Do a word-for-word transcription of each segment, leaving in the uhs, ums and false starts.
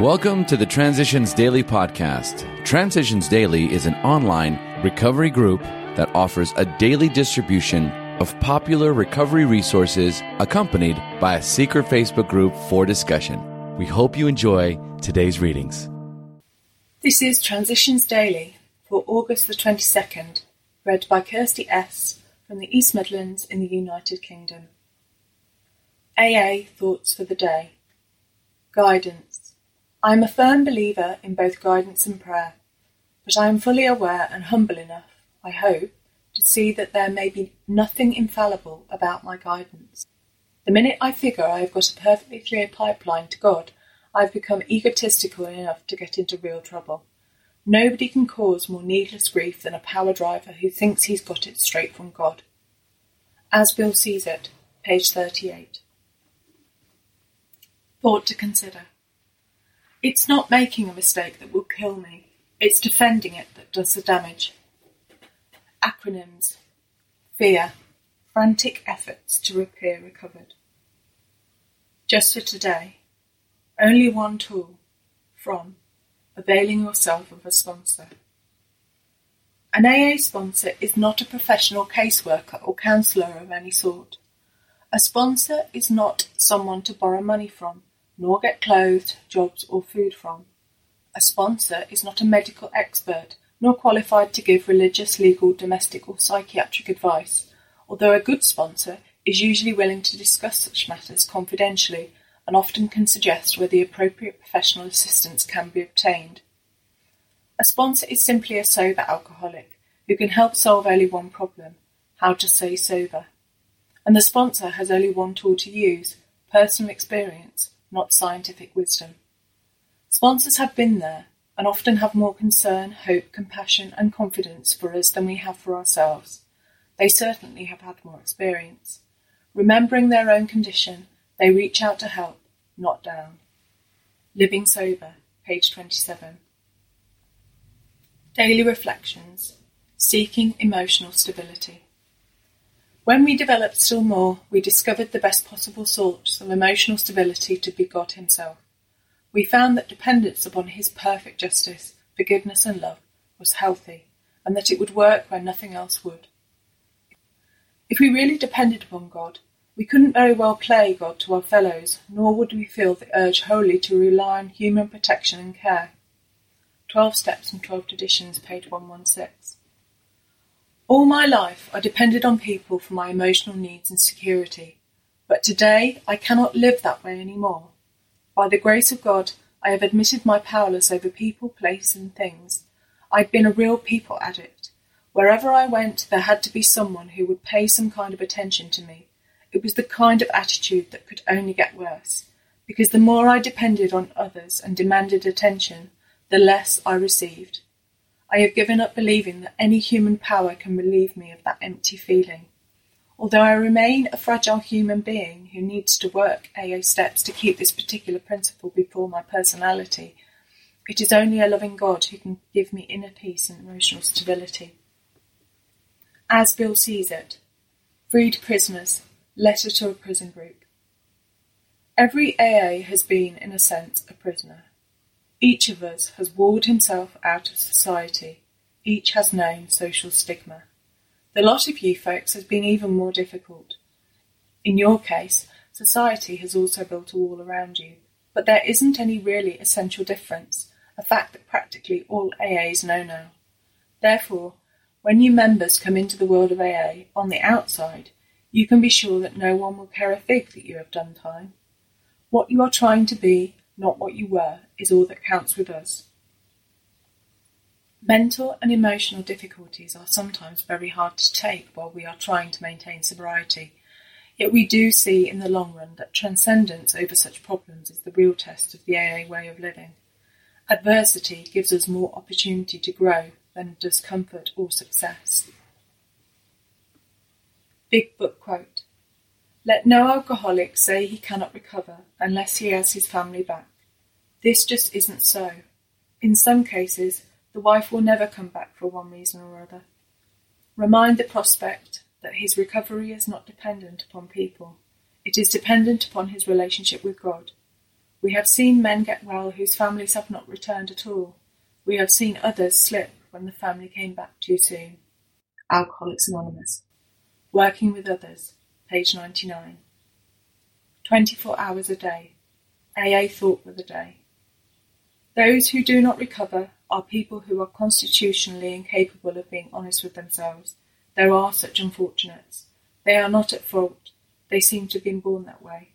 Welcome to the Transitions Daily podcast. Transitions Daily is an online recovery group that offers a daily distribution of popular recovery resources accompanied by a secret Facebook group for discussion. We hope you enjoy today's readings. This is Transitions Daily for August the twenty-second, read by Kirsty S. from the East Midlands in the United Kingdom. A A Thoughts for the Day. Guidance. I am a firm believer in both guidance and prayer, but I am fully aware and humble enough, I hope, to see that there may be nothing infallible about my guidance. The minute I figure I have got a perfectly clear pipeline to God, I've become egotistical enough to get into real trouble. Nobody can cause more needless grief than a power driver who thinks he's got it straight from God. As Bill Sees It, page thirty-eight. Thought to consider. It's not making a mistake that will kill me. It's defending it that does the damage. Acronyms. Fear. Frantic efforts to appear recovered. Just for today. Only one tool. From availing yourself of a sponsor. An A A sponsor is not a professional caseworker or counsellor of any sort. A sponsor is not someone to borrow money from, nor get clothes, jobs or food from. A sponsor is not a medical expert, nor qualified to give religious, legal, domestic or psychiatric advice, although a good sponsor is usually willing to discuss such matters confidentially and often can suggest where the appropriate professional assistance can be obtained. A sponsor is simply a sober alcoholic who can help solve only one problem, how to stay sober. And the sponsor has only one tool to use, personal experience, not scientific wisdom. Sponsors have been there and often have more concern, hope, compassion and confidence for us than we have for ourselves. They certainly have had more experience. Remembering their own condition, they reach out to help, not down. Living Sober, page twenty-seven. Daily Reflections. Seeking Emotional Stability. When we developed still more, we discovered the best possible source of emotional stability to be God himself. We found that dependence upon his perfect justice, forgiveness and love was healthy, and that it would work where nothing else would. If we really depended upon God, we couldn't very well play God to our fellows, nor would we feel the urge wholly to rely on human protection and care. twelve Steps and twelve Traditions, page one sixteen. All my life I depended on people for my emotional needs and security, but today I cannot live that way anymore. By the grace of God, I have admitted my powerlessness over people, place and things. I've been a real people addict. Wherever I went, there had to be someone who would pay some kind of attention to me. It was the kind of attitude that could only get worse, because the more I depended on others and demanded attention, the less I received. I have given up believing that any human power can relieve me of that empty feeling. Although I remain a fragile human being who needs to work A A steps to keep this particular principle before my personality, it is only a loving God who can give me inner peace and emotional stability. As Bill Sees It, Freed Prisoners. Letter to a Prison Group. Every A A has been, in a sense, a prisoner. Each of us has walled himself out of society. Each has known social stigma. The lot of you folks has been even more difficult. In your case, society has also built a wall around you, but there isn't any really essential difference, a fact that practically all A As know now. Therefore, when new members come into the world of A A, on the outside, you can be sure that no one will care a fig that you have done time. What you are trying to be, not what you were, is all that counts with us. Mental and emotional difficulties are sometimes very hard to take while we are trying to maintain sobriety. Yet we do see in the long run that transcendence over such problems is the real test of the A A way of living. Adversity gives us more opportunity to grow than does comfort or success. Big Book quote. Let no alcoholic say he cannot recover unless he has his family back. This just isn't so. In some cases, the wife will never come back for one reason or other. Remind the prospect that his recovery is not dependent upon people. It is dependent upon his relationship with God. We have seen men get well whose families have not returned at all. We have seen others slip when the family came back too soon. Alcoholics Anonymous. Working with Others, page ninety-nine. twenty-four hours a day. A A thought with a day. Those who do not recover are people who are constitutionally incapable of being honest with themselves. There are such unfortunates. They are not at fault. They seem to have been born that way.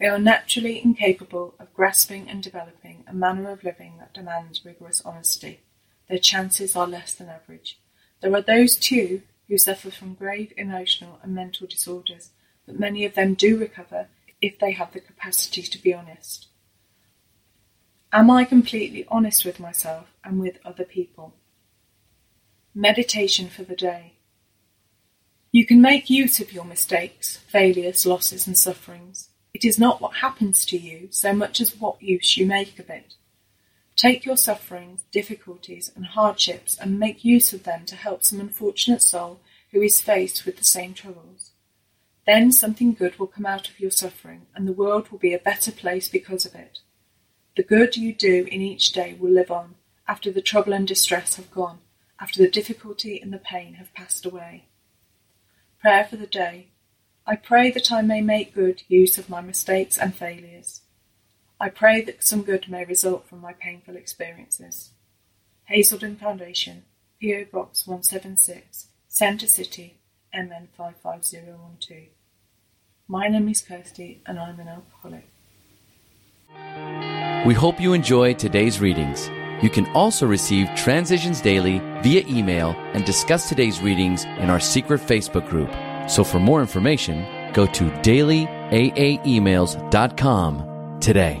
They are naturally incapable of grasping and developing a manner of living that demands rigorous honesty. Their chances are less than average. There are those, too, who suffer from grave emotional and mental disorders, but many of them do recover if they have the capacity to be honest. Am I completely honest with myself and with other people? Meditation for the day. You can make use of your mistakes, failures, losses and sufferings. It is not what happens to you so much as what use you make of it. Take your sufferings, difficulties and hardships and make use of them to help some unfortunate soul who is faced with the same troubles. Then something good will come out of your suffering and the world will be a better place because of it. The good you do in each day will live on, after the trouble and distress have gone, after the difficulty and the pain have passed away. Prayer for the day. I pray that I may make good use of my mistakes and failures. I pray that some good may result from my painful experiences. Hazelden Foundation, P O Box one seventy-six, Centre City, M N five five zero one two. My name is Kirsty and I'm an alcoholic. We hope you enjoy today's readings. You can also receive Transitions Daily via email and discuss today's readings in our secret Facebook group. So for more information, go to daily a a emails dot com today.